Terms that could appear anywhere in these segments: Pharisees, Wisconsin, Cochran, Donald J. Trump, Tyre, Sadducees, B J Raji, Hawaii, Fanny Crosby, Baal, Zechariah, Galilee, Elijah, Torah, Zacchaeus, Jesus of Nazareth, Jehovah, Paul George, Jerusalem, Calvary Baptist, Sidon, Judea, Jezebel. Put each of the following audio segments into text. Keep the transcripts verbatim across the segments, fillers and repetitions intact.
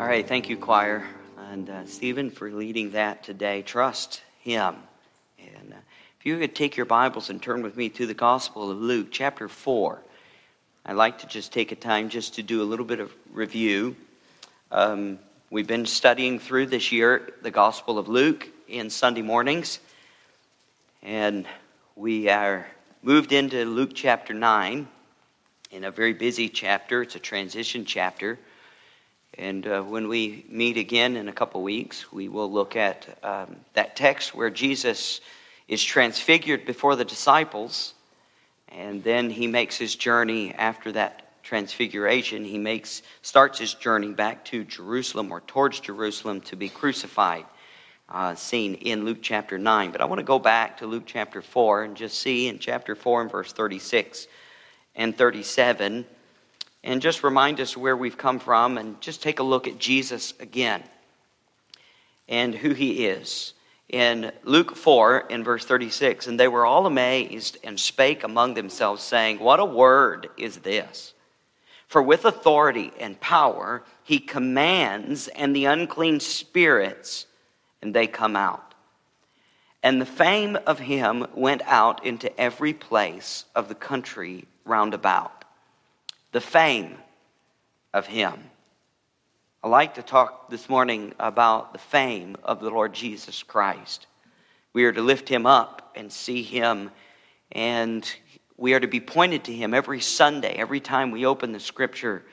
All right, thank you, choir, and uh, Stephen for leading that today. Trust him. And uh, if you could take your Bibles and turn with me to the Gospel of Luke, chapter four. I'd like to just take a time just to do a little bit of review. Um, we've been studying through this year the Gospel of Luke in Sunday mornings, and we are moved into Luke chapter nine, in a very busy chapter. It's a transition chapter, and uh, when we meet again in a couple weeks, we will look at um, that text where Jesus is transfigured before the disciples. And then he makes his journey after that transfiguration. He makes starts his journey back to Jerusalem or towards Jerusalem to be crucified, uh, seen in Luke chapter nine. But I want to go back to Luke chapter four and just see in chapter four and verse thirty-six and thirty-seven. And just remind us where we've come from and just take a look at Jesus again and who he is. In Luke four, in verse thirty-six, and they were all amazed and spake among themselves, saying, what a word is this? For with authority and power he commands, and the unclean spirits, and they come out. And the fame of him went out into every place of the country round about. The fame of him. I like to talk this morning about the fame of the Lord Jesus Christ. We are to lift him up and see him, and we are to be pointed to him every Sunday, every time we open the Scripture.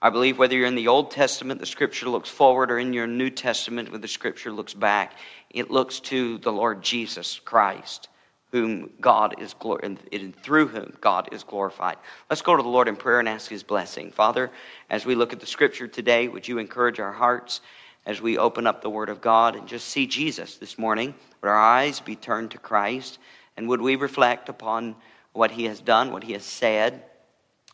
I believe whether you're in the Old Testament, the Scripture looks forward, or in your New Testament, where the Scripture looks back, it looks to the Lord Jesus Christ, whom God is glor- and through whom God is glorified. Let's go to the Lord in prayer and ask his blessing. Father, as we look at the Scripture today, would you encourage our hearts as we open up the Word of God and just see Jesus this morning? Would our eyes be turned to Christ? And would we reflect upon what he has done, what he has said,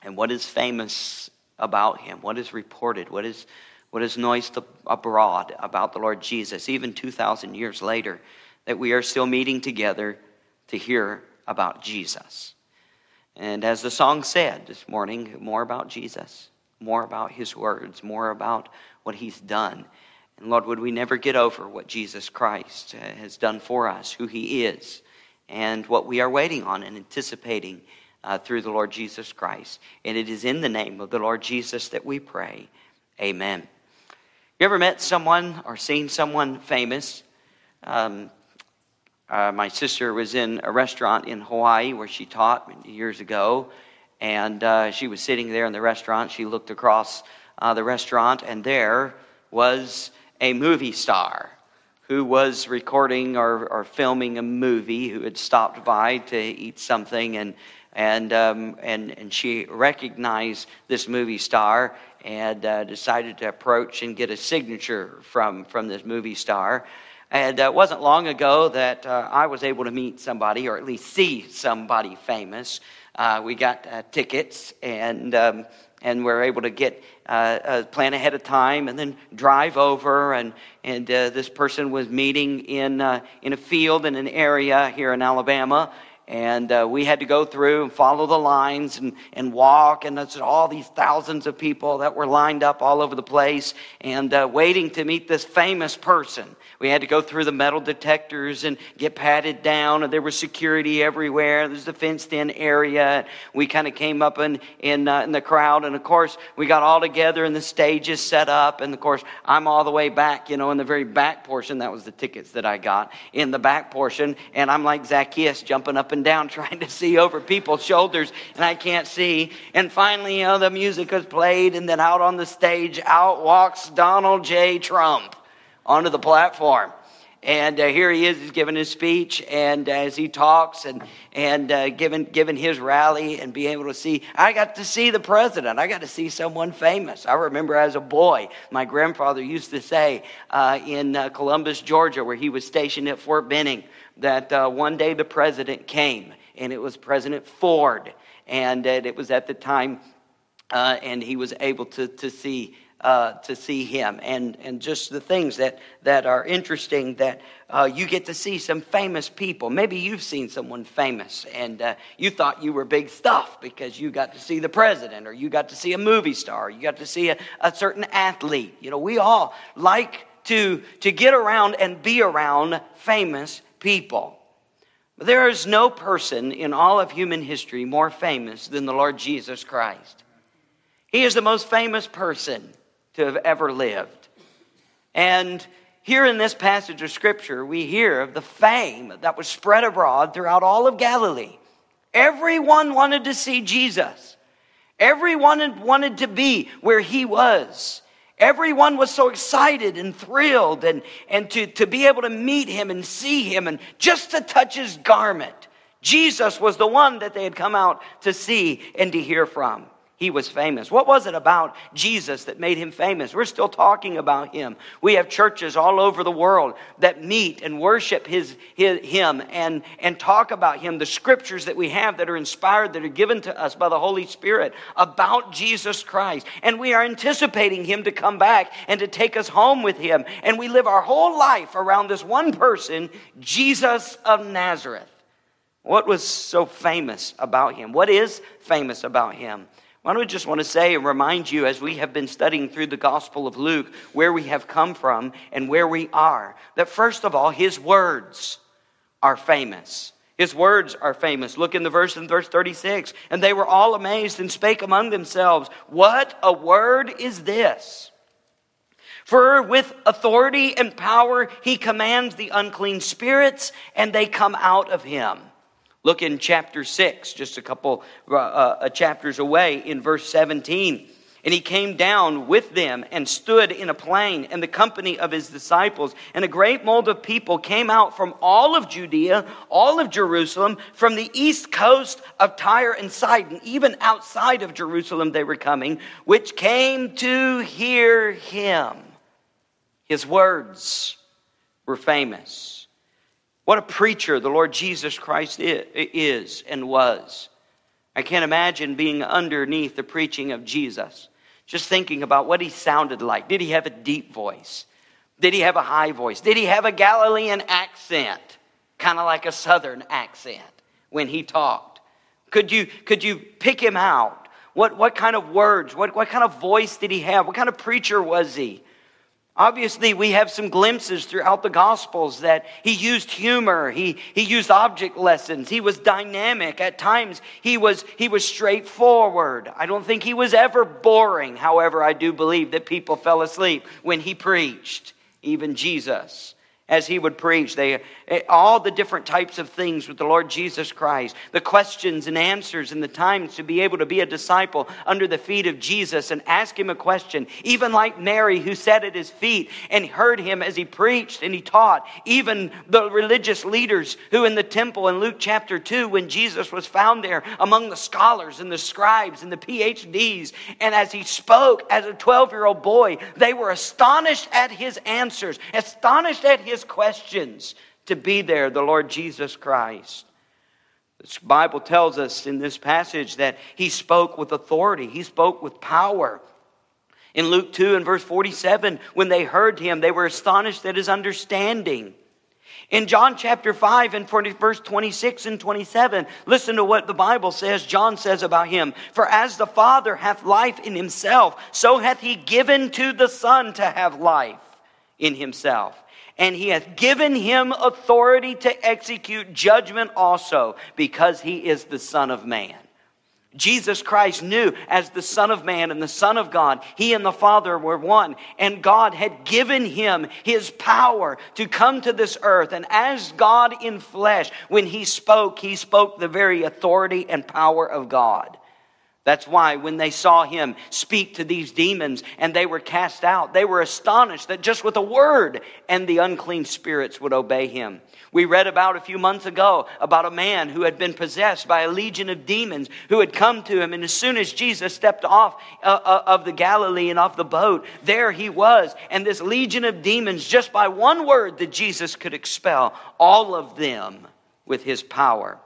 and what is famous about him, what is reported, what is, what is noised abroad about the Lord Jesus, even two thousand years later, that we are still meeting together to hear about Jesus. And as the song said this morning, more about Jesus, more about his words, more about what he's done. And Lord, would we never get over what Jesus Christ has done for us, who he is, and what we are waiting on and anticipating uh, through the Lord Jesus Christ. And it is in the name of the Lord Jesus that we pray. Amen. You ever met someone or seen someone famous? Um Uh, my sister was in a restaurant in Hawaii where she taught years ago, and uh, she was sitting there in the restaurant. She looked across uh, the restaurant, and there was a movie star who was recording or, or filming a movie, who had stopped by to eat something, and and um, and and she recognized this movie star and uh, decided to approach and get a signature from from this movie star. And it wasn't long ago that uh, I was able to meet somebody, or at least see somebody famous. Uh, we got uh, tickets, and um, and we were able to get uh, uh, plan ahead of time, and then drive over. and And uh, this person was meeting in uh, in a field in an area here in Alabama. And uh, we had to go through and follow the lines and, and walk. And that's all these thousands of people that were lined up all over the place and uh, waiting to meet this famous person. We had to go through the metal detectors and get patted down. And there was security everywhere. There's a fenced-in area. We kind of came up in, in, uh, in the crowd. And, of course, we got all together and the stage is set up. And, of course, I'm all the way back, you know, in the very back portion. That was the tickets that I got in the back portion. And I'm like Zacchaeus jumping up and down trying to see over people's shoulders, and I can't see. And finally, you know, the music was played, and then out on the stage, out walks Donald J. Trump onto the platform. And uh, here he is, he's giving his speech, and uh, as he talks and and uh, giving giving his rally, and be able to see, I got to see the president. I got to see someone famous. I remember as a boy, my grandfather used to say uh, in uh, Columbus, Georgia, where he was stationed at Fort Benning, that uh, one day the president came, and it was President Ford, and uh, it was at the time, uh, and he was able to to see uh, to see him, and and just the things that that are interesting that uh, you get to see some famous people. Maybe you've seen someone famous, and uh, you thought you were big stuff because you got to see the president, or you got to see a movie star, or you got to see a, a certain athlete. You know, we all like to to get around and be around famous people. But there is no person in all of human history more famous than the Lord Jesus Christ. He is the most famous person to have ever lived. And here in this passage of Scripture, we hear of the fame that was spread abroad throughout all of Galilee. Everyone wanted to see Jesus. Everyone wanted to be where he was. Everyone was so excited and thrilled and, and to, to be able to meet him and see him and just to touch his garment. Jesus was the one that they had come out to see and to hear from. He was famous. What was it about Jesus that made him famous? We're still talking about him. We have churches all over the world that meet and worship his, his him and, and talk about him. The scriptures that we have that are inspired, that are given to us by the Holy Spirit about Jesus Christ. And we are anticipating him to come back and to take us home with him. And we live our whole life around this one person, Jesus of Nazareth. What was so famous about him? What is famous about him? Why don't we just want to say and remind you, as we have been studying through the Gospel of Luke, where we have come from and where we are, that first of all, his words are famous. His words are famous. Look in the verse in verse thirty-six. And they were all amazed and spake among themselves, "What a word is this? For with authority and power he commands the unclean spirits, and they come out of him." Look in chapter six, just a couple uh, uh, chapters away, in verse seventeen. And he came down with them and stood in a plain, and the company of his disciples. And a great mold of people came out from all of Judea, all of Jerusalem, from the east coast of Tyre and Sidon. Even outside of Jerusalem they were coming, which came to hear him. His words were famous. What a preacher the Lord Jesus Christ is and was. I can't imagine being underneath the preaching of Jesus. Just thinking about what he sounded like. Did he have a deep voice? Did he have a high voice? Did he have a Galilean accent? Kind of like a southern accent when he talked. Could you, could you pick him out? What, what kind of words? What, what kind of voice did he have? What kind of preacher was he? Obviously, we have some glimpses throughout the Gospels that he used humor, he, he used object lessons, he was dynamic. At times, he was, he was straightforward. I don't think he was ever boring. However, I do believe that people fell asleep when he preached, even Jesus. As he would preach, they, all the different types of things with the Lord Jesus Christ, the questions and answers and the times to be able to be a disciple under the feet of Jesus and ask him a question, even like Mary who sat at his feet and heard him as he preached and he taught, even the religious leaders who in the temple in Luke chapter two, when Jesus was found there among the scholars and the scribes and the P H Ds, and as he spoke as a twelve-year-old boy, they were astonished at his answers, astonished at his His questions to be there, the Lord Jesus Christ. The Bible tells us in this passage that he spoke with authority. He spoke with power. In Luke two and verse forty-seven, when they heard him, they were astonished at his understanding. In John chapter five and verse twenty-six and twenty-seven, listen to what the Bible says, John says about him. For as the Father hath life in himself, so hath he given to the Son to have life in himself. And he hath given him authority to execute judgment also, because he is the Son of Man. Jesus Christ knew as the Son of Man and the Son of God, he and the Father were one. And God had given him his power to come to this earth. And as God in flesh, when he spoke, he spoke the very authority and power of God. That's why when they saw him speak to these demons and they were cast out, they were astonished that just with a word and the unclean spirits would obey him. We read about a few months ago about a man who had been possessed by a legion of demons who had come to him. And as soon as Jesus stepped off uh, of the Galilee and off the boat, there he was. And this legion of demons, just by one word that Jesus could expel all of them with his power.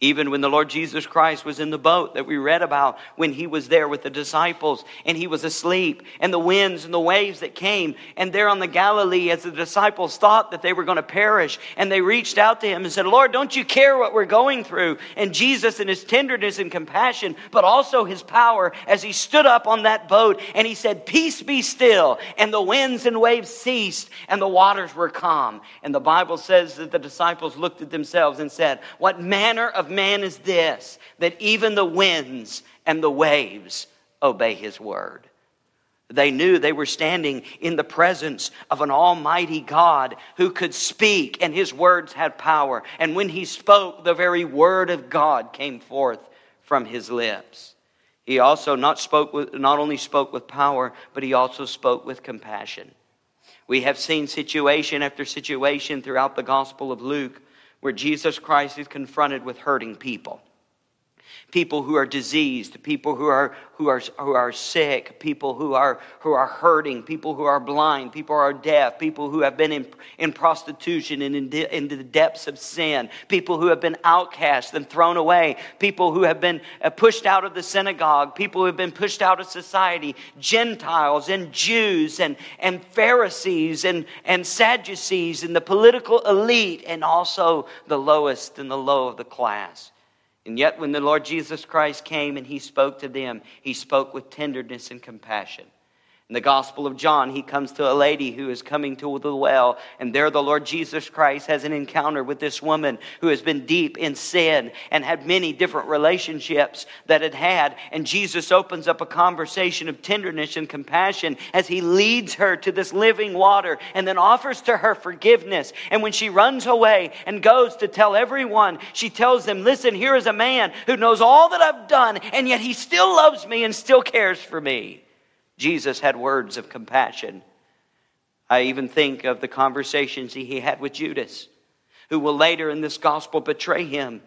Even when the Lord Jesus Christ was in the boat that we read about, when he was there with the disciples and he was asleep, and the winds and the waves that came, and there on the Galilee, as the disciples thought that they were going to perish, and they reached out to him and said, Lord, don't you care what we're going through? And Jesus, in his tenderness and compassion, but also his power, as he stood up on that boat and he said, peace be still. And the winds and waves ceased and the waters were calm. And the Bible says that the disciples looked at themselves and said, what manner of man is this, that even the winds and the waves obey his word? They knew they were standing in the presence of an almighty God who could speak, and his words had power. And when he spoke, the very word of God came forth from his lips. He also not spoke with, not only spoke with power, but he also spoke with compassion. We have seen situation after situation throughout the Gospel of Luke where Jesus Christ is confronted with hurting people. People who are diseased, people who are who are who are sick, people who are who are hurting, people who are blind, people who are deaf, people who have been in, in prostitution and in, de- in the depths of sin, people who have been outcast and thrown away, people who have been pushed out of the synagogue, people who have been pushed out of society, Gentiles and Jews and, and Pharisees and, and Sadducees and the political elite, and also the lowest and the low of the class. And yet when the Lord Jesus Christ came and he spoke to them, he spoke with tenderness and compassion. In the Gospel of John, he comes to a lady who is coming to the well, and there the Lord Jesus Christ has an encounter with this woman who has been deep in sin and had many different relationships that it had. And Jesus opens up a conversation of tenderness and compassion as he leads her to this living water and then offers to her forgiveness. And when she runs away and goes to tell everyone, she tells them, listen, here is a man who knows all that I've done, and yet he still loves me and still cares for me. Jesus had words of compassion. I even think of the conversations he had with Judas, who will later in this gospel betray him.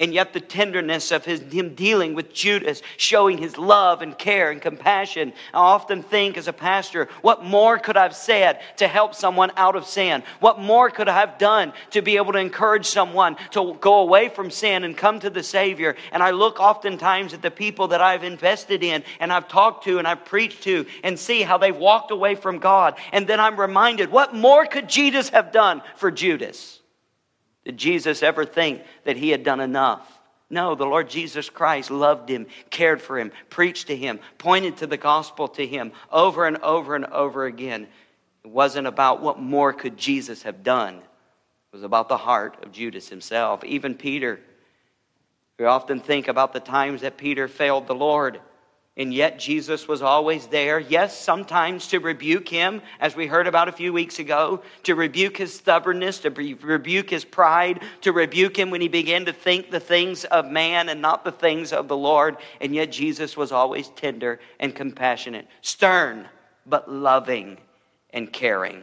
And yet the tenderness of his, him dealing with Judas, showing his love and care and compassion. I often think as a pastor, what more could I have said to help someone out of sin? What more could I have done to be able to encourage someone to go away from sin and come to the Savior? And I look oftentimes at the people that I've invested in and I've talked to and I've preached to and see how they've walked away from God. And then I'm reminded, what more could Jesus have done for Judas? Did Jesus ever think that he had done enough? No, the Lord Jesus Christ loved him, cared for him, preached to him, pointed to the gospel to him over and over and over again. It wasn't about what more could Jesus have done. It was about the heart of Judas himself. Even Peter. We often think about the times that Peter failed the Lord. And yet Jesus was always there, yes, sometimes to rebuke him, as we heard about a few weeks ago, to rebuke his stubbornness, to re- rebuke his pride, to rebuke him when he began to think the things of man and not the things of the Lord. And yet Jesus was always tender and compassionate, stern, but loving and caring.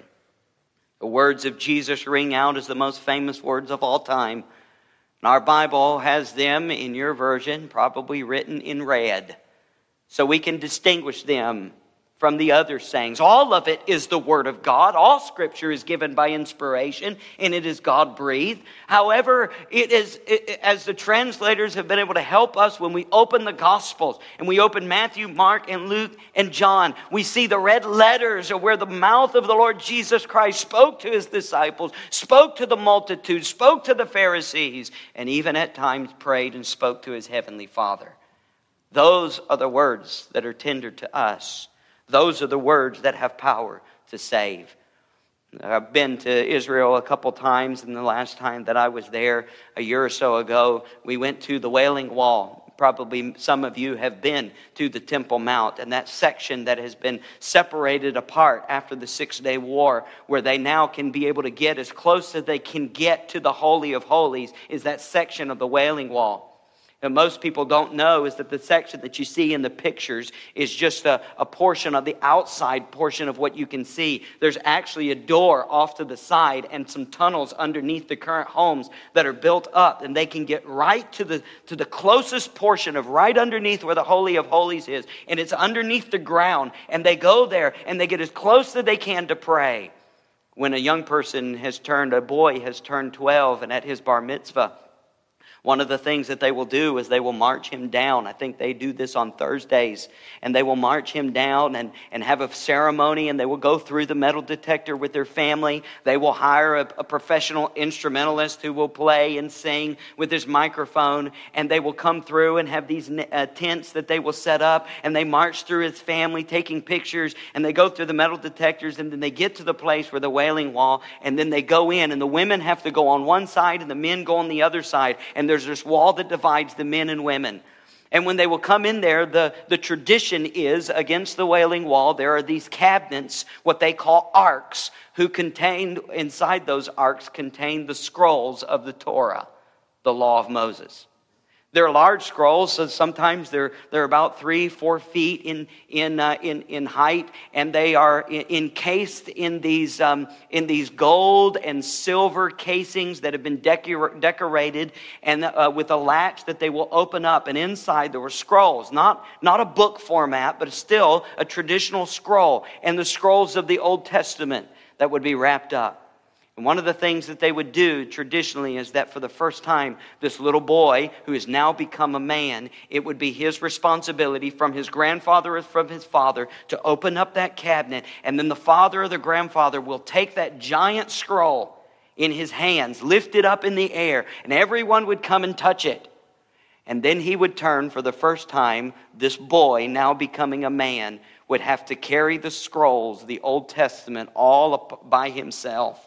The words of Jesus ring out as the most famous words of all time. And our Bible has them, in your version, probably written in red, so we can distinguish them from the other sayings. All of it is the Word of God. All Scripture is given by inspiration, and it is God-breathed. However, it is it, as the translators have been able to help us when we open the Gospels, and we open Matthew, Mark, and Luke, and John, we see the red letters of where the mouth of the Lord Jesus Christ spoke to his disciples, spoke to the multitude, spoke to the Pharisees, and even at times prayed and spoke to his heavenly Father. Those are the words that are tender to us. Those are the words that have power to save. I've been to Israel a couple times, and the last time that I was there, a year or so ago, we went to the Wailing Wall. Probably some of you have been to the Temple Mount and that section that has been separated apart after the Six-Day War, where they now can be able to get as close as they can get to the Holy of Holies, is that section of the Wailing Wall. And most people don't know is that the section that you see in the pictures is just a, a portion of the outside portion of what you can see. There's actually a door off to the side and some tunnels underneath the current homes that are built up, and they can get right to the to the closest portion of right underneath where the Holy of Holies is, and it's underneath the ground, and they go there and they get as close as they can to pray. When a young person has turned, a boy has turned twelve, and at his bar mitzvah, One of the things that they will do is they will march him down. I think they do this on Thursdays. And they will march him down and, and have a ceremony, and they will go through the metal detector with their family. They will hire a, a professional instrumentalist who will play and sing with his microphone. And they will come through and have these uh, tents that they will set up. And they march through his family taking pictures. And they go through the metal detectors. And then they get to the place where the Wailing Wall. And then they go in. And the women have to go on one side and the men go on the other side. And there's this wall that divides the men and women. And when they will come in there, the, the tradition is against the Wailing Wall, there are these cabinets, what they call arks, who contained, inside those arks, contained the scrolls of the Torah, the law of Moses. They're large scrolls, so sometimes they're they're about three, four feet in in uh, in in height, and they are in, encased in these um, in these gold and silver casings that have been decor- decorated, and uh, with a latch that they will open up. And inside there were scrolls, not not a book format, but still a traditional scroll, and the scrolls of the Old Testament that would be wrapped up. And one of the things that they would do traditionally is that for the first time, this little boy who has now become a man, it would be his responsibility from his grandfather or from his father to open up that cabinet. And then the father or the grandfather will take that giant scroll in his hands, lift it up in the air, and everyone would come and touch it. And then he would turn for the first time, this boy now becoming a man would have to carry the scrolls, the Old Testament, all up by himself.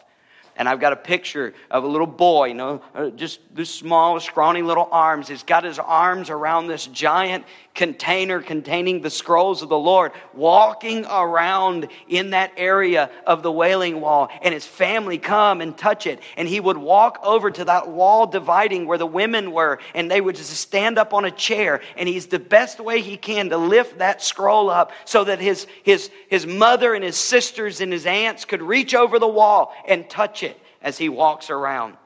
And I've got a picture of a little boy, you know, just this small, scrawny little arms. He's got his arms around this giant container containing the scrolls of the Lord, walking around in that area of the Wailing Wall. And his family come and touch it. And he would walk over to that wall dividing where the women were, and they would just stand up on a chair. And he's the best way he can to lift that scroll up so that his, his, his mother and his sisters and his aunts could reach over the wall and touch it as he walks around.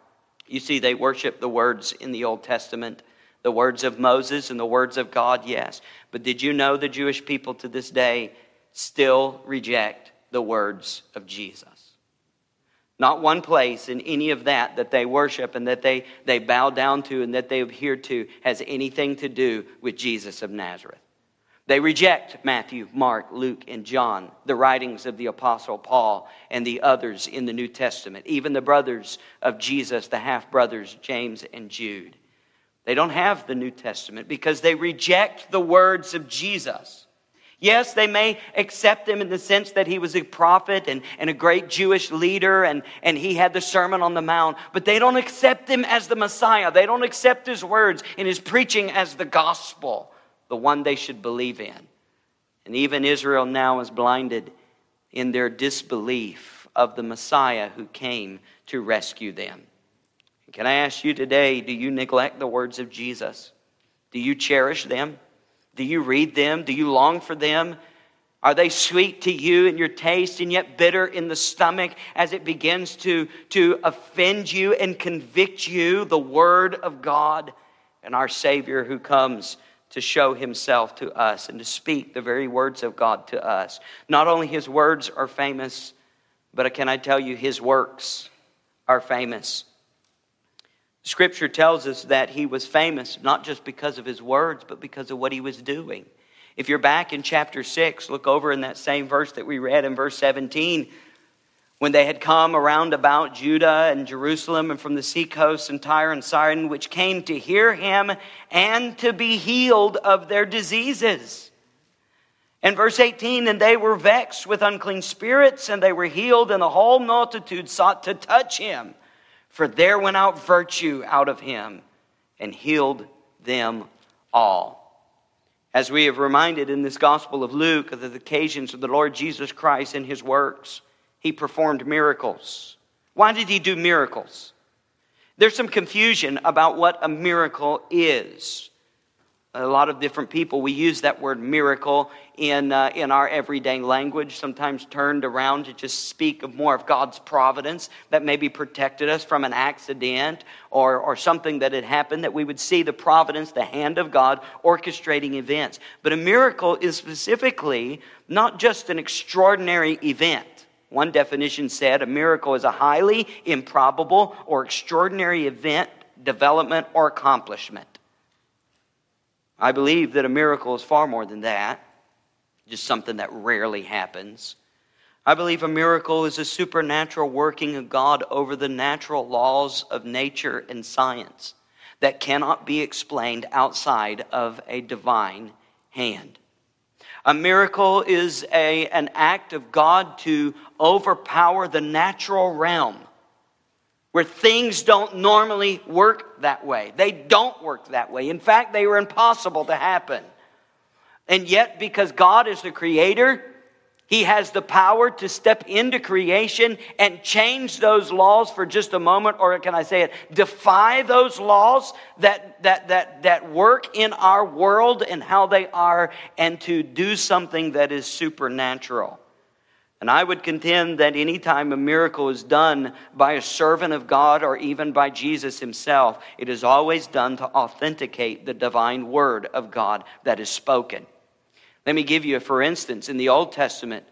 You see, they worship the words in the Old Testament, the words of Moses and the words of God, yes. But did you know the Jewish people to this day still reject the words of Jesus? Not one place in any of that that they worship and that they, they bow down to and that they adhere to has anything to do with Jesus of Nazareth. They reject Matthew, Mark, Luke, and John, the writings of the Apostle Paul and the others in the New Testament, even the brothers of Jesus, the half-brothers, James and Jude. They don't have the New Testament because they reject the words of Jesus. Yes, they may accept him in the sense that he was a prophet and, and a great Jewish leader and, and he had the Sermon on the Mount, but they don't accept him as the Messiah. They don't accept his words and his preaching as the gospel, the one they should believe in. And even Israel now is blinded in their disbelief of the Messiah who came to rescue them. Can I ask you today, do you neglect the words of Jesus? Do you cherish them? Do you read them? Do you long for them? Are they sweet to you in your taste and yet bitter in the stomach as it begins to, to offend you and convict you, the Word of God and our Savior who comes to show himself to us and to speak the very words of God to us? Not only his words are famous, but can I tell you, his works are famous. Scripture tells us that he was famous not just because of his words, but because of what he was doing. If you're back in chapter six, look over in that same verse that we read in verse seventeen. When they had come around about Judah and Jerusalem and from the sea coasts and Tyre and Sidon, which came to hear him and to be healed of their diseases. And verse eighteen, and they were vexed with unclean spirits, and they were healed, and the whole multitude sought to touch him, for there went out virtue out of him, and healed them all. As we have reminded in this Gospel of Luke of the occasions of the Lord Jesus Christ and his works, he performed miracles. Why did he do miracles? There's some confusion about what a miracle is. A lot of different people, we use that word miracle in uh, in our everyday language, sometimes turned around to just speak of more of God's providence that maybe protected us from an accident or, or something that had happened, that we would see the providence, the hand of God orchestrating events. But a miracle is specifically not just an extraordinary event. One definition said a miracle is a highly improbable or extraordinary event development, or accomplishment. I believe that a miracle is far more than that, just something that rarely happens. I believe a miracle is a supernatural working of God over the natural laws of nature and science that cannot be explained outside of a divine hand. A miracle is a, an act of God to overpower the natural realm where things don't normally work that way. They don't work that way. In fact, they were impossible to happen. And yet, because God is the creator, He has the power to step into creation and change those laws for just a moment, or can I say it, defy those laws that, that, that, that work in our world and how they are, and to do something that is supernatural. And I would contend that any time a miracle is done by a servant of God or even by Jesus himself, it is always done to authenticate the divine word of God that is spoken. Let me give you a for instance. In the Old Testament,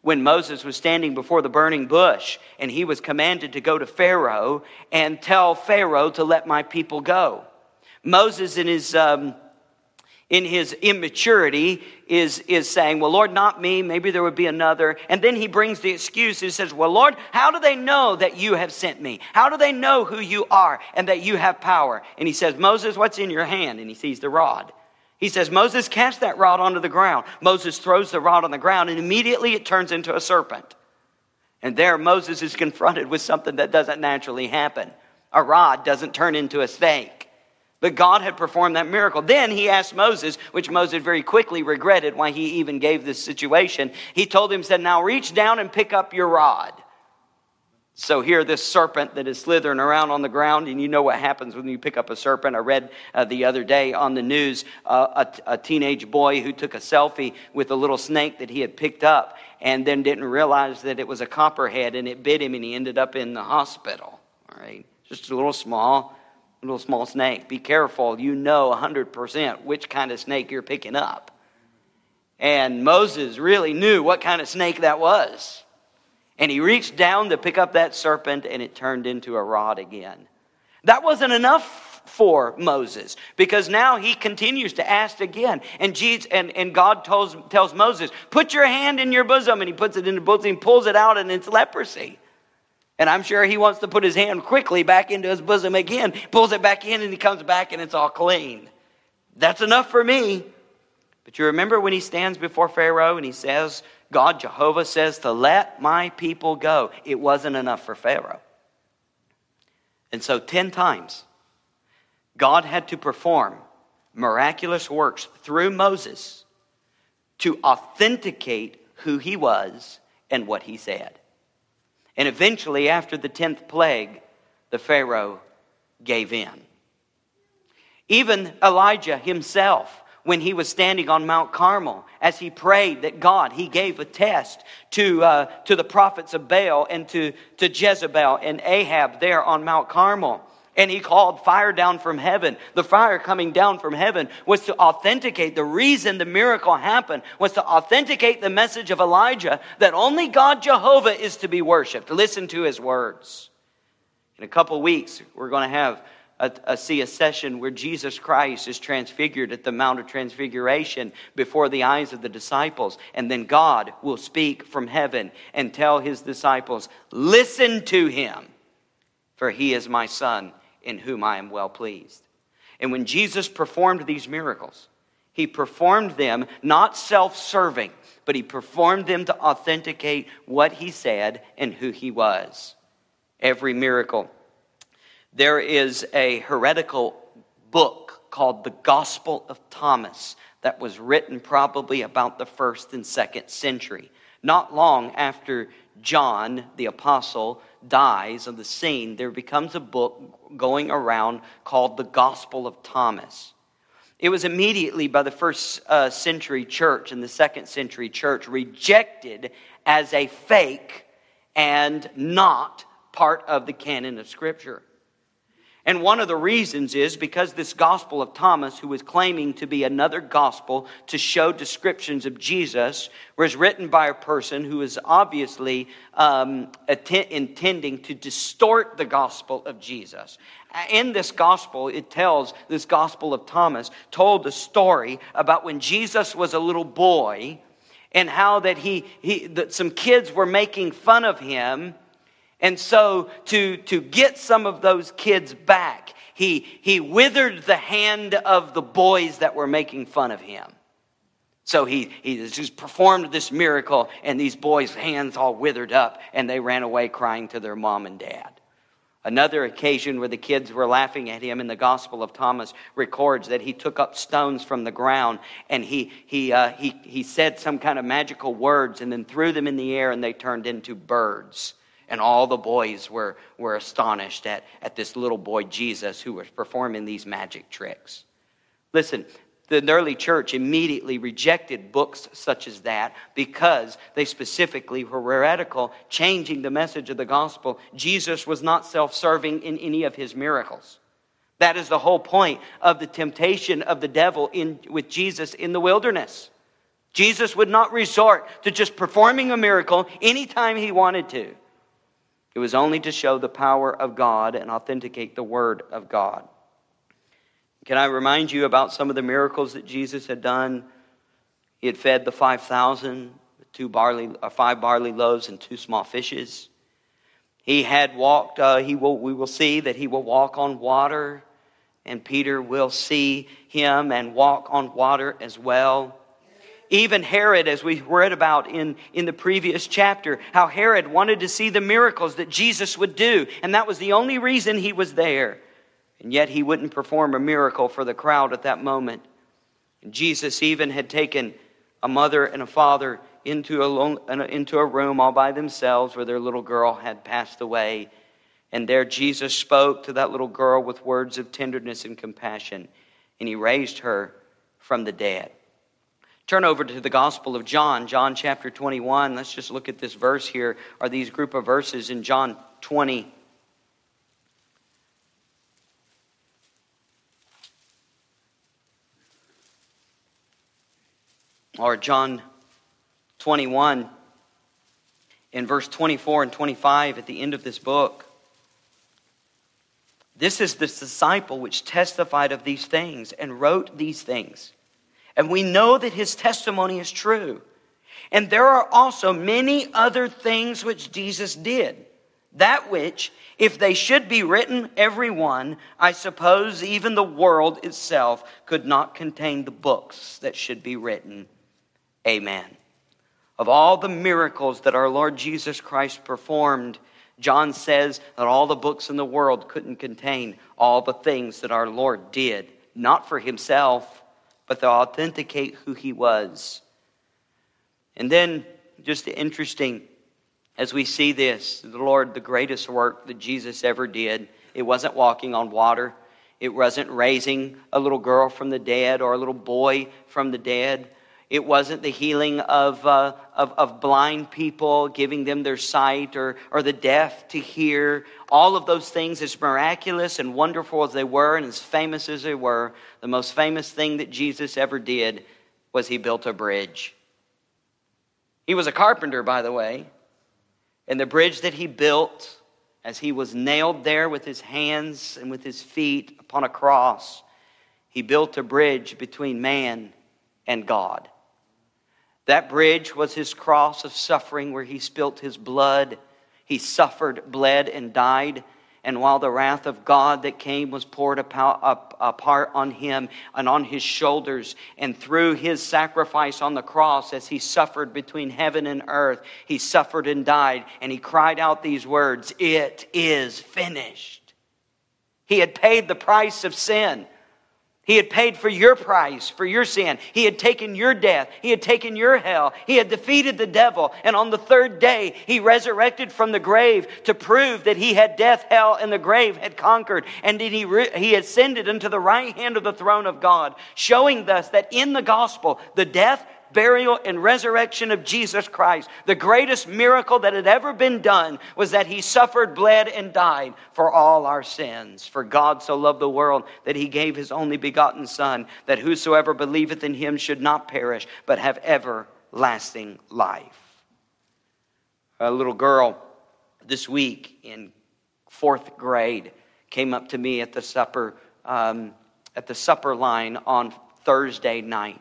when Moses was standing before the burning bush and he was commanded to go to Pharaoh and tell Pharaoh to let my people go, Moses in his um, in his immaturity is, is saying, well, Lord, not me. Maybe there would be another. And then he brings the excuse. He says, well, Lord, how do they know that you have sent me? How do they know who you are and that you have power? And he says, Moses, what's in your hand? And he sees the rod. He says, Moses, cast that rod onto the ground. Moses throws the rod on the ground, and immediately it turns into a serpent. And there Moses is confronted with something that doesn't naturally happen. A rod doesn't turn into a snake. But God had performed that miracle. Then he asked Moses, which Moses very quickly regretted why he even gave this situation. He told him, said, now reach down and pick up your rod. So here this serpent that is slithering around on the ground, and you know what happens when you pick up a serpent. I read uh, the other day on the news uh, a, a teenage boy who took a selfie with a little snake that he had picked up and then didn't realize that it was a copperhead, and it bit him, and he ended up in the hospital. All right, just a little small, little small snake. Be careful. You know one hundred percent which kind of snake you're picking up. And Moses really knew what kind of snake that was. And he reached down to pick up that serpent, and it turned into a rod again. That wasn't enough for Moses, because now he continues to ask again. And Jesus, and, and God tells, tells Moses, put your hand in your bosom. And he puts it in the bosom and pulls it out, and it's leprosy. And I'm sure he wants to put his hand quickly back into his bosom again, pulls it back in, and he comes back, and it's all clean. That's enough for me. But you remember when he stands before Pharaoh and he says, God, Jehovah says to let my people go. It wasn't enough for Pharaoh. And so ten times, God had to perform miraculous works through Moses to authenticate who he was and what he said. And eventually, after the tenth plague, the Pharaoh gave in. Even Elijah himself, when he was standing on Mount Carmel, as he prayed that God, he gave a test to uh, to the prophets of Baal and to, to Jezebel and Ahab there on Mount Carmel. And he called fire down from heaven. The fire coming down from heaven was to authenticate. The reason the miracle happened was to authenticate the message of Elijah that only God Jehovah is to be worshipped. Listen to his words. In a couple weeks, we're going to have A, a, see a session where Jesus Christ is transfigured at the Mount of Transfiguration before the eyes of the disciples. And then God will speak from heaven and tell his disciples, listen to him, for he is my son in whom I am well pleased. And when Jesus performed these miracles, he performed them not self-serving, but he performed them to authenticate what he said and who he was. Every miracle. There is a heretical book called the Gospel of Thomas that was written probably about the first and second century, not long after John the Apostle dies on the scene. There becomes a book going around called the Gospel of Thomas. It was immediately by the first uh, century church and the second century church rejected as a fake and not part of the canon of Scripture. And one of the reasons is because this Gospel of Thomas, who was claiming to be another gospel to show descriptions of Jesus, was written by a person who is obviously um, att- intending to distort the gospel of Jesus. In this gospel, it tells, this Gospel of Thomas told a story about when Jesus was a little boy and how that he, he that some kids were making fun of him. And so to, to get some of those kids back, he, he withered the hand of the boys that were making fun of him. So he, he just performed this miracle, and these boys' hands all withered up, and they ran away crying to their mom and dad. Another occasion where the kids were laughing at him in the Gospel of Thomas records that he took up stones from the ground, and he, he, uh, he, he said some kind of magical words and then threw them in the air, and they turned into birds. And all the boys were, were astonished at, at this little boy Jesus who was performing these magic tricks. Listen, the early church immediately rejected books such as that because they specifically were heretical, changing the message of the gospel. Jesus was not self-serving in any of his miracles. That is the whole point of the temptation of the devil in with Jesus in the wilderness. Jesus would not resort to just performing a miracle anytime he wanted to. It was only to show the power of God and authenticate the Word of God. Can I remind you about some of the miracles that Jesus had done? He had fed the five thousand, two barley, uh, five barley loaves and two small fishes. He had walked, uh, He will. we will see that he will walk on water, and Peter will see him and walk on water as well. Even Herod, as we read about in, in the previous chapter, how Herod wanted to see the miracles that Jesus would do. And that was the only reason he was there. And yet he wouldn't perform a miracle for the crowd at that moment. And Jesus even had taken a mother and a father into a, lone, into a room all by themselves where their little girl had passed away. And there Jesus spoke to that little girl with words of tenderness and compassion. And he raised her from the dead. Turn over to the Gospel of John, John chapter twenty-one. Let's just look at this verse here, or these group of verses in John twenty. Or John twenty-one, in verse twenty-four and twenty-five at the end of this book. This is the disciple which testified of these things and wrote these things. And we know that his testimony is true. And there are also many other things which Jesus did, that which, if they should be written, every one, I suppose even the world itself could not contain the books that should be written. Amen. Of all the miracles that our Lord Jesus Christ performed, John says that all the books in the world couldn't contain all the things that our Lord did, not for himself, but to authenticate who he was. And then, just interesting, as we see this, the Lord, the greatest work that Jesus ever did, it wasn't walking on water. It wasn't raising a little girl from the dead or a little boy from the dead. It wasn't the healing of, uh, of, of blind people, giving them their sight, or, or the deaf to hear. All of those things, as miraculous and wonderful as they were and as famous as they were, the most famous thing that Jesus ever did was he built a bridge. He was a carpenter, by the way. And the bridge that he built, as he was nailed there with his hands and with his feet upon a cross, he built a bridge between man and God. That bridge was his cross of suffering where he spilt his blood. He suffered, bled, and died. And while the wrath of God that came was poured apart on him and on his shoulders, and through his sacrifice on the cross as he suffered between heaven and earth, he suffered and died, and he cried out these words, "It is finished." He had paid the price of sin. He had paid for your price, for your sin. He had taken your death. He had taken your hell. He had defeated the devil. And on the third day, he resurrected from the grave to prove that he had death, hell, and the grave had conquered. And then he, re- he ascended into the right hand of the throne of God, showing thus that in the gospel, the death, burial, and resurrection of Jesus Christ, the greatest miracle that had ever been done was that he suffered, bled, and died for all our sins. For God so loved the world that he gave his only begotten Son, that whosoever believeth in him should not perish, but have everlasting life. A little girl this week in fourth grade came up to me at the supper um, at the supper line on Thursday night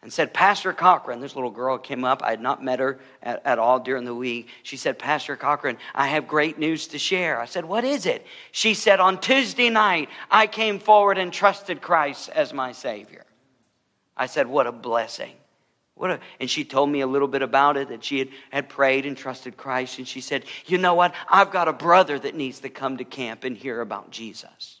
and said, Pastor Cochran, this little girl came up. I had not met her at, at all during the week. She said, Pastor Cochran, I have great news to share. I said, what is it? She said, on Tuesday night, I came forward and trusted Christ as my Savior. I said, what a blessing. What a, and she told me a little bit about it, that she had, had prayed and trusted Christ. And she said, you know what? I've got a brother that needs to come to camp and hear about Jesus.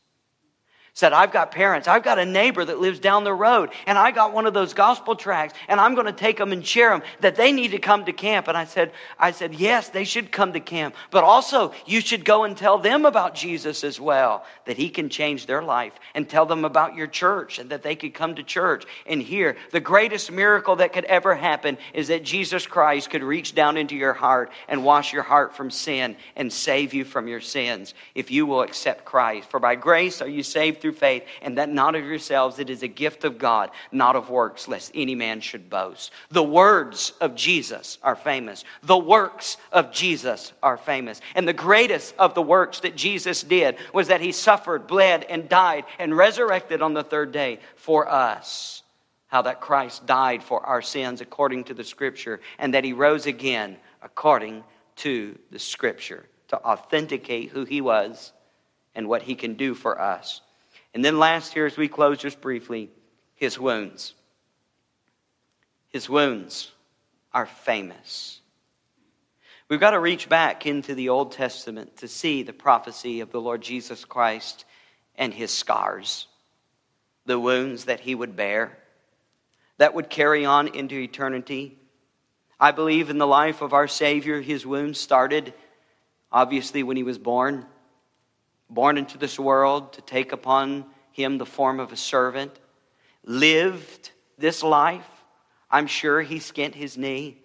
Said, I've got parents. I've got a neighbor that lives down the road. And I got one of those gospel tracts. And I'm going to take them and share them, that they need to come to camp. And I said, I said, yes, they should come to camp. But also, you should go and tell them about Jesus as well. That he can change their life. And tell them about your church. And that they could come to church and hear. The greatest miracle that could ever happen is that Jesus Christ could reach down into your heart and wash your heart from sin and save you from your sins, if you will accept Christ. For by grace are you saved through Through faith, and that not of yourselves, it is a gift of God, not of works, lest any man should boast. The words of Jesus are famous. The works of Jesus are famous. And the greatest of the works that Jesus did was that he suffered, bled, and died, and resurrected on the third day for us. How that Christ died for our sins according to the Scripture, and that he rose again according to the Scripture, to authenticate who he was and what he can do for us. And then last here, as we close just briefly, his wounds. His wounds are famous. We've got to reach back into the Old Testament to see the prophecy of the Lord Jesus Christ and his scars, the wounds that he would bear, that would carry on into eternity. I believe in the life of our Savior, his wounds started, obviously, when he was born. Born into this world to take upon him the form of a servant. Lived this life. I'm sure he skint his knee.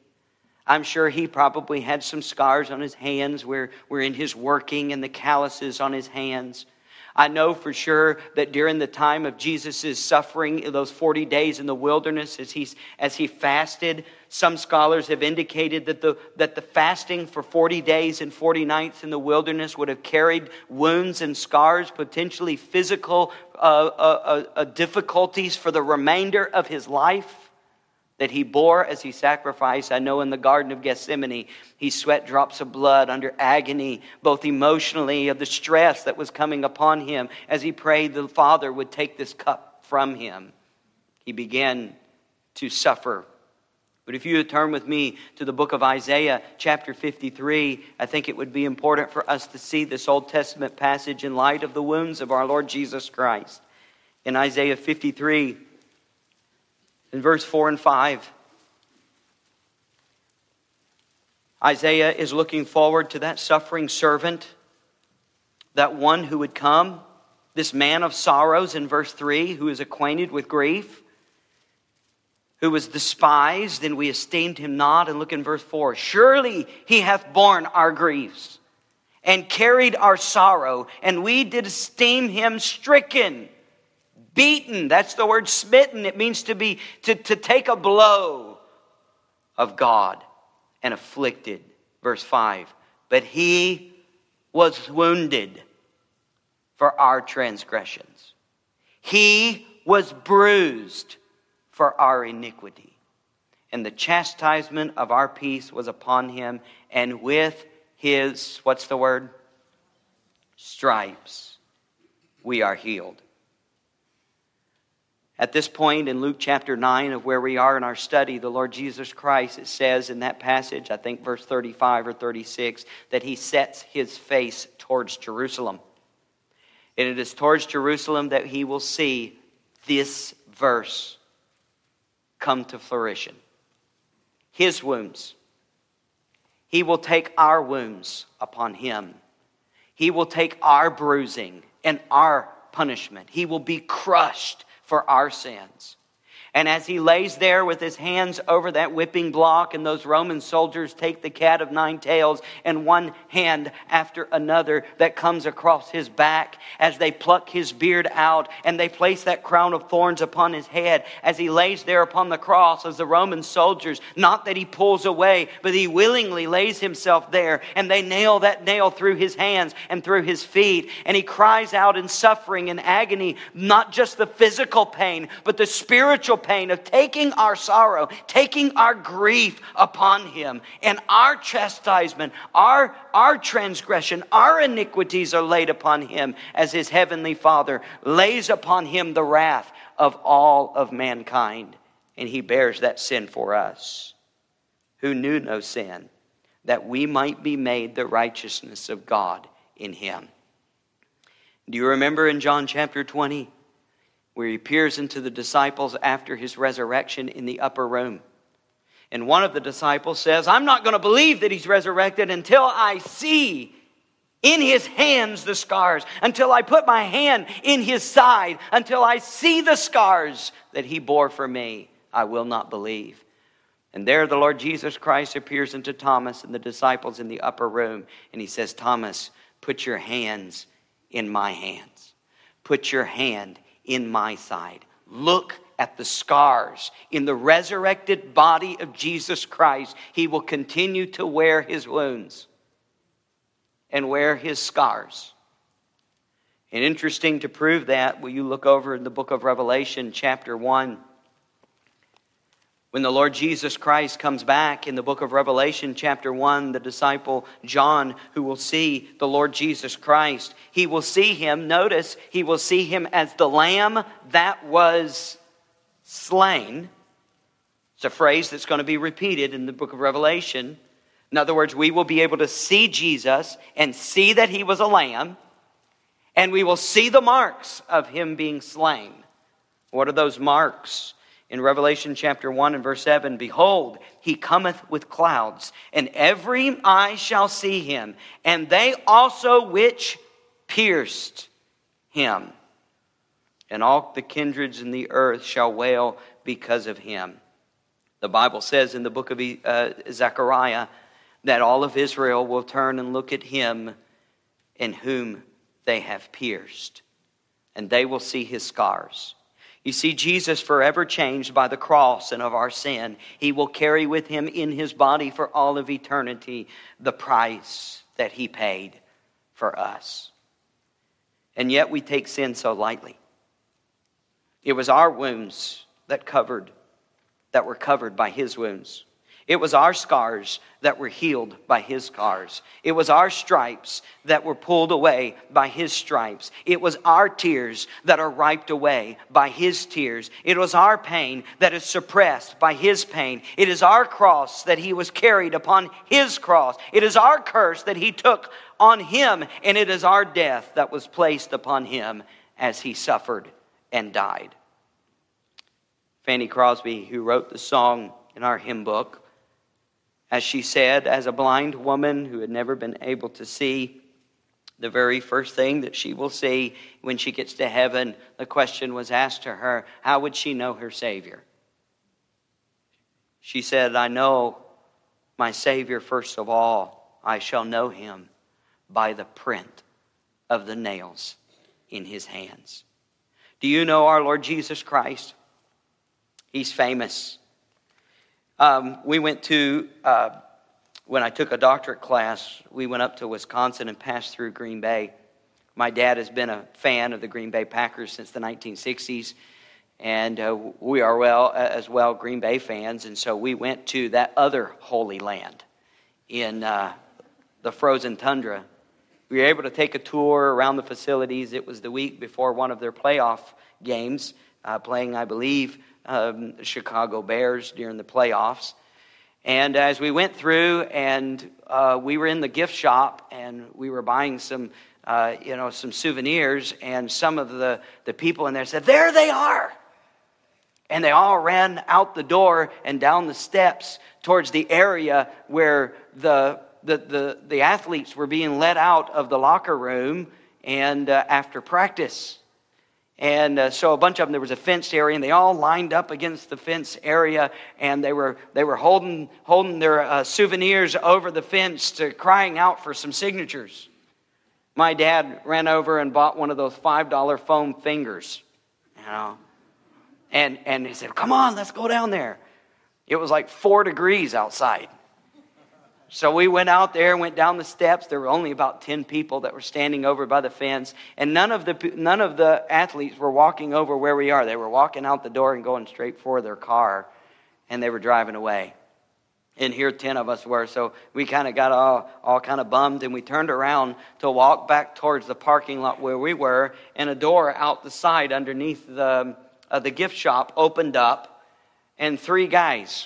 I'm sure he probably had some scars on his hands where, where in his working and the calluses on his hands. I know for sure that during the time of Jesus' suffering, those forty days in the wilderness as he, as he fasted, some scholars have indicated that the, that the fasting for forty days and forty nights in the wilderness would have carried wounds and scars, potentially physical uh, uh, uh, difficulties for the remainder of his life that he bore as he sacrificed. I know in the Garden of Gethsemane, he sweat drops of blood under agony, both emotionally of the stress that was coming upon him as he prayed the Father would take this cup from him. He began to suffer. But if you would turn with me to the book of Isaiah, chapter fifty-three, I think it would be important for us to see this Old Testament passage in light of the wounds of our Lord Jesus Christ. In Isaiah fifty-three, in verse four and five, Isaiah is looking forward to that suffering servant, that one who would come, this man of sorrows in verse three, who is acquainted with grief, who was despised, and we esteemed him not. And look in verse four, surely he hath borne our griefs and carried our sorrow, and we did esteem him stricken. Beaten, that's the word smitten. It means to be to, to take a blow of God and afflicted. Verse five. But he was wounded for our transgressions. He was bruised for our iniquity. And the chastisement of our peace was upon him, and with his, what's the word? Stripes, we are healed. At this point in Luke chapter nine of where we are in our study, the Lord Jesus Christ, it says in that passage, I think verse thirty-five or thirty-six, that he sets his face towards Jerusalem. And it is towards Jerusalem that he will see this verse come to fruition. His wounds. He will take our wounds upon him. He will take our bruising and our punishment. He will be crushed for our sins. And as he lays there with his hands over that whipping block, and those Roman soldiers take the cat of nine tails and one hand after another that comes across his back, as they pluck his beard out and they place that crown of thorns upon his head, as he lays there upon the cross as the Roman soldiers, not that he pulls away, but he willingly lays himself there, and they nail that nail through his hands and through his feet, and he cries out in suffering and agony, not just the physical pain, but the spiritual pain of taking our sorrow, taking our grief upon him, and our chastisement, our our transgression, our iniquities are laid upon him, as his heavenly Father lays upon him the wrath of all of mankind, and he bears that sin for us, who knew no sin, that we might be made the righteousness of God in him. Do you remember in John chapter twenty, where he peers into the disciples after his resurrection in the upper room? And one of the disciples says, I'm not going to believe that he's resurrected until I see in his hands the scars, until I put my hand in his side, until I see the scars that he bore for me, I will not believe. And there the Lord Jesus Christ appears unto Thomas and the disciples in the upper room, and he says, Thomas, put your hands in my hands. Put your hand in my side. Look at the scars in the resurrected body of Jesus Christ. He will continue to wear his wounds and wear his scars. And interesting to prove that, will you look over in the book of Revelation chapter one. When the Lord Jesus Christ comes back in the book of Revelation chapter one, the disciple John, who will see the Lord Jesus Christ, he will see him, notice, he will see him as the lamb that was slain. It's a phrase that's going to be repeated in the book of Revelation. In other words, we will be able to see Jesus and see that he was a lamb, and we will see the marks of him being slain. What are those marks? In Revelation chapter one and verse seven, behold, he cometh with clouds, and every eye shall see him, and they also which pierced him. And all the kindreds in the earth shall wail because of him. The Bible says in the book of uh, Zechariah that all of Israel will turn and look at him in whom they have pierced, and they will see his scars. You see, Jesus forever changed by the cross and of our sin. He will carry with him in his body for all of eternity the price that he paid for us. And yet we take sin so lightly. It was our wounds that covered, that were covered by his wounds. It was our scars that were healed by his scars. It was our stripes that were pulled away by his stripes. It was our tears that are wiped away by his tears. It was our pain that is suppressed by his pain. It is our cross that he was carried upon his cross. It is our curse that he took on him, and it is our death that was placed upon him as he suffered and died. Fanny Crosby, who wrote the song in our hymn book, as she said, as a blind woman who had never been able to see, the very first thing that she will see when she gets to heaven, the question was asked to her, how would she know her Savior? She said, I know my Savior first of all. I shall know him by the print of the nails in his hands. Do you know our Lord Jesus Christ? He's famous. Um, we went to, uh, when I took a doctorate class, we went up to Wisconsin and passed through Green Bay. My dad has been a fan of the Green Bay Packers since the nineteen sixties, and uh, we are well as well Green Bay fans, and so we went to that other holy land in uh, the frozen tundra. We were able to take a tour around the facilities. It was the week before one of their playoff games, uh, playing, I believe, Um, Chicago Bears during the playoffs. And as we went through, and uh, we were in the gift shop, and we were buying some, uh, you know, some souvenirs, and some of the, the people in there said, there they are! And they all ran out the door and down the steps towards the area where the, the, the, the athletes were being let out of the locker room and uh, after practice. And uh, so a bunch of them, there was a fenced area, and they all lined up against the fence area, and they were they were holding holding their uh, souvenirs over the fence, to crying out for some signatures. My dad ran over and bought one of those five dollar foam fingers, you know, and and he said, "Come on, let's go down there." It was like four degrees outside. So we went out there, went down the steps. There were only about ten people that were standing over by the fence. And none of the none of the athletes were walking over where we are. They were walking out the door and going straight for their car. And they were driving away. And here ten of us were. So we kind of got all, all kind of bummed. And we turned around to walk back towards the parking lot where we were. And a door out the side underneath the, uh, the gift shop opened up. And three guys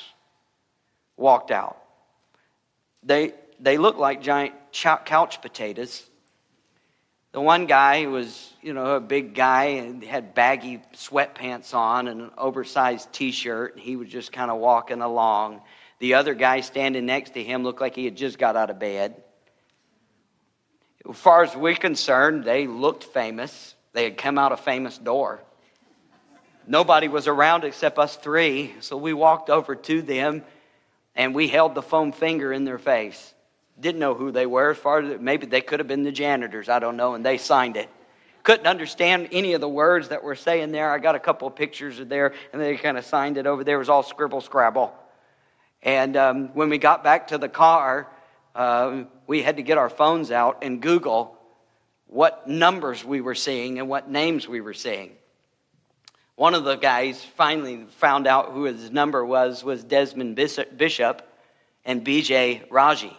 walked out. They they looked like giant couch potatoes. The one guy was, you know, a big guy and had baggy sweatpants on and an oversized T-shirt. And he was just kind of walking along. The other guy standing next to him looked like he had just got out of bed. As far as we're concerned, they looked famous. They had come out a famous door. Nobody was around except us three. So we walked over to them. And we held the foam finger in their face. Didn't know who they were. As far as maybe they could have been the janitors, I don't know, and they signed it. Couldn't understand any of the words that were saying there. I got a couple of pictures of there, and they kind of signed it over there. It was all scribble scrabble. And um, when we got back to the car, uh, we had to get our phones out and Google what numbers we were seeing and what names we were seeing. One of the guys finally found out who his number was, was Desmond Bishop and B J Raji,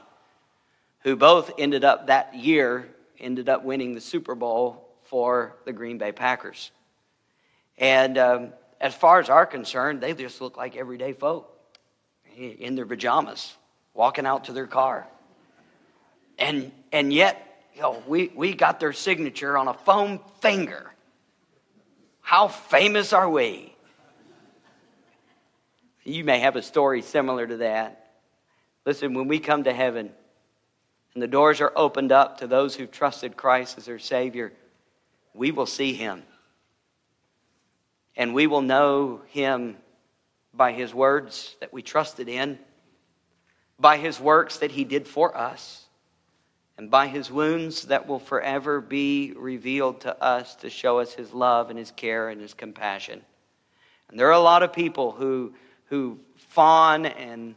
who both ended up that year, ended up winning the Super Bowl for the Green Bay Packers. And um, as far as are concerned, they just look like everyday folk in their pajamas, walking out to their car. And and yet, you know, we, we got their signature on a foam finger. How famous are we? You may have a story similar to that. Listen, when we come to heaven and the doors are opened up to those who've trusted Christ as their Savior, we will see Him. And we will know Him by His words that we trusted in, by His works that He did for us, and by His wounds that will forever be revealed to us to show us His love and His care and His compassion. And there are a lot of people who who fawn and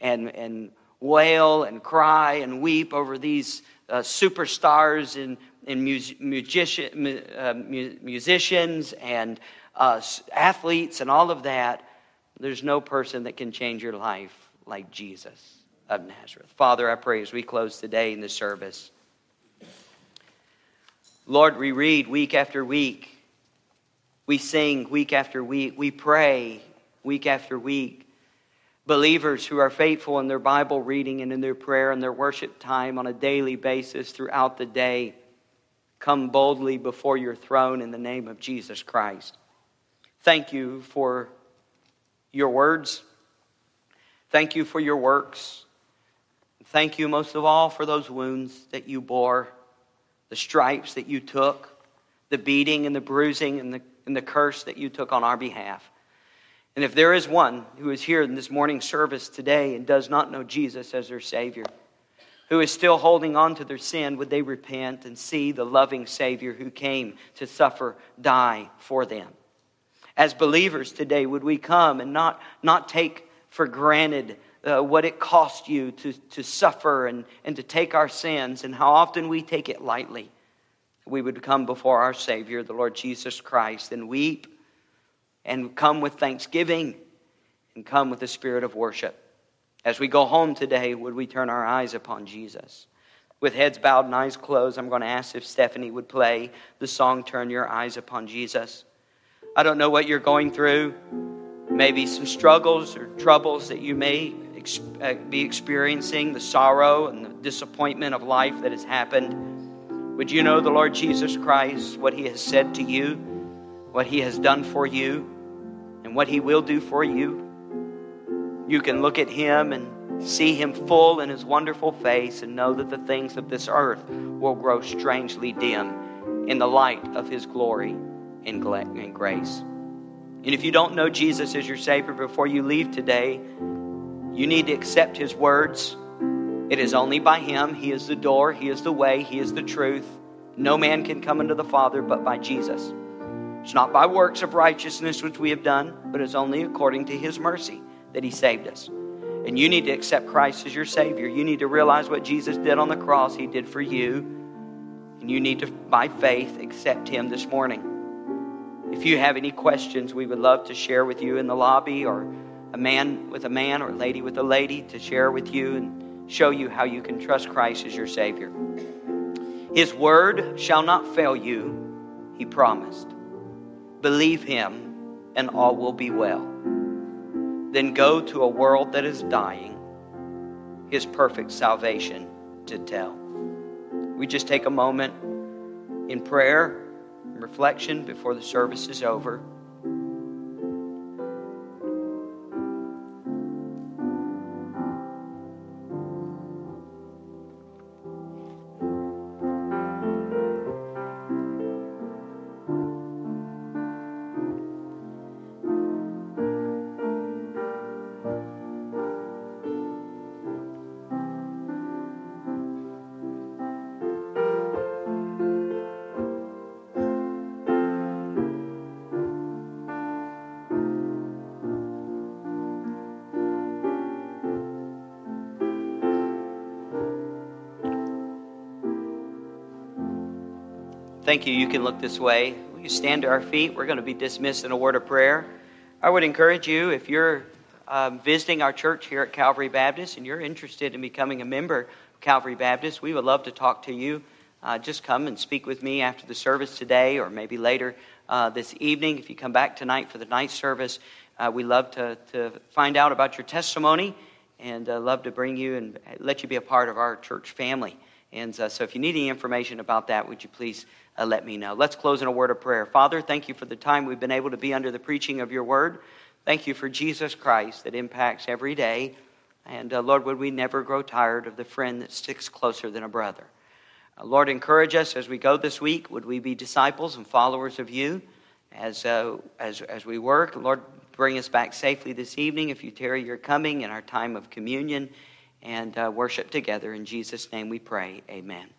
and and wail and cry and weep over these uh, superstars and and mus- musician, uh, musicians and uh, athletes and all of that. There's no person that can change your life like Jesus of Nazareth. Father, I pray as we close today in the service, Lord, we read week after week. We sing week after week. We pray week after week. Believers who are faithful in their Bible reading and in their prayer and their worship time on a daily basis throughout the day come boldly before your throne in the name of Jesus Christ. Thank you for your words. Thank you for your works. Thank you most of all for those wounds that you bore, the stripes that you took, the beating and the bruising and the, and the curse that you took on our behalf. And if there is one who is here in this morning service today and does not know Jesus as their Savior, who is still holding on to their sin, would they repent and see the loving Savior who came to suffer, die for them? As believers today, would we come and not, not take for granted Uh, what it cost you to, to suffer and, and to take our sins, and how often we take it lightly? We would come before our Savior, the Lord Jesus Christ, and weep, and come with thanksgiving, and come with a spirit of worship. As we go home today, would we turn our eyes upon Jesus? With heads bowed and eyes closed, I'm going to ask if Stephanie would play the song, "Turn Your Eyes Upon Jesus." I don't know what you're going through, maybe some struggles or troubles that you may be experiencing, the sorrow and the disappointment of life that has happened. Would you know the Lord Jesus Christ, what He has said to you, what He has done for you, and what He will do for you? You can look at Him and see Him full in His wonderful face and know that the things of this earth will grow strangely dim in the light of His glory and grace. And if you don't know Jesus as your Savior, before you leave today, you need to accept His words. It is only by Him. He is the door. He is the way. He is the truth. No man can come unto the Father but by Jesus. It's not by works of righteousness which we have done, but it's only according to His mercy that He saved us. And you need to accept Christ as your Savior. You need to realize what Jesus did on the cross, He did for you. And you need to, by faith, accept Him this morning. If you have any questions, we would love to share with you in the lobby, or a man with a man or a lady with a lady to share with you and show you how you can trust Christ as your Savior. His word shall not fail you, He promised. Believe Him and all will be well. Then go to a world that is dying, His perfect salvation to tell. We just take a moment in prayer and reflection before the service is over. Thank you. You can look this way. We stand to our feet. We're going to be dismissed in a word of prayer. I would encourage you, if you're um, visiting our church here at Calvary Baptist and you're interested in becoming a member of Calvary Baptist, we would love to talk to you. Uh, just come and speak with me after the service today, or maybe later uh, this evening. If you come back tonight for the night service, uh, we love to, to find out about your testimony, and uh, love to bring you and let you be a part of our church family. And uh, so if you need any information about that, would you please uh, let me know. Let's close in a word of prayer. Father, thank you for the time we've been able to be under the preaching of your word. Thank you for Jesus Christ that impacts every day. And uh, Lord, would we never grow tired of the friend that sticks closer than a brother. Uh, Lord, encourage us as we go this week. Would we be disciples and followers of you as, uh, as, as we work? Lord, bring us back safely this evening if you tarry your coming in our time of communion and uh, worship together. In Jesus' name we pray, amen.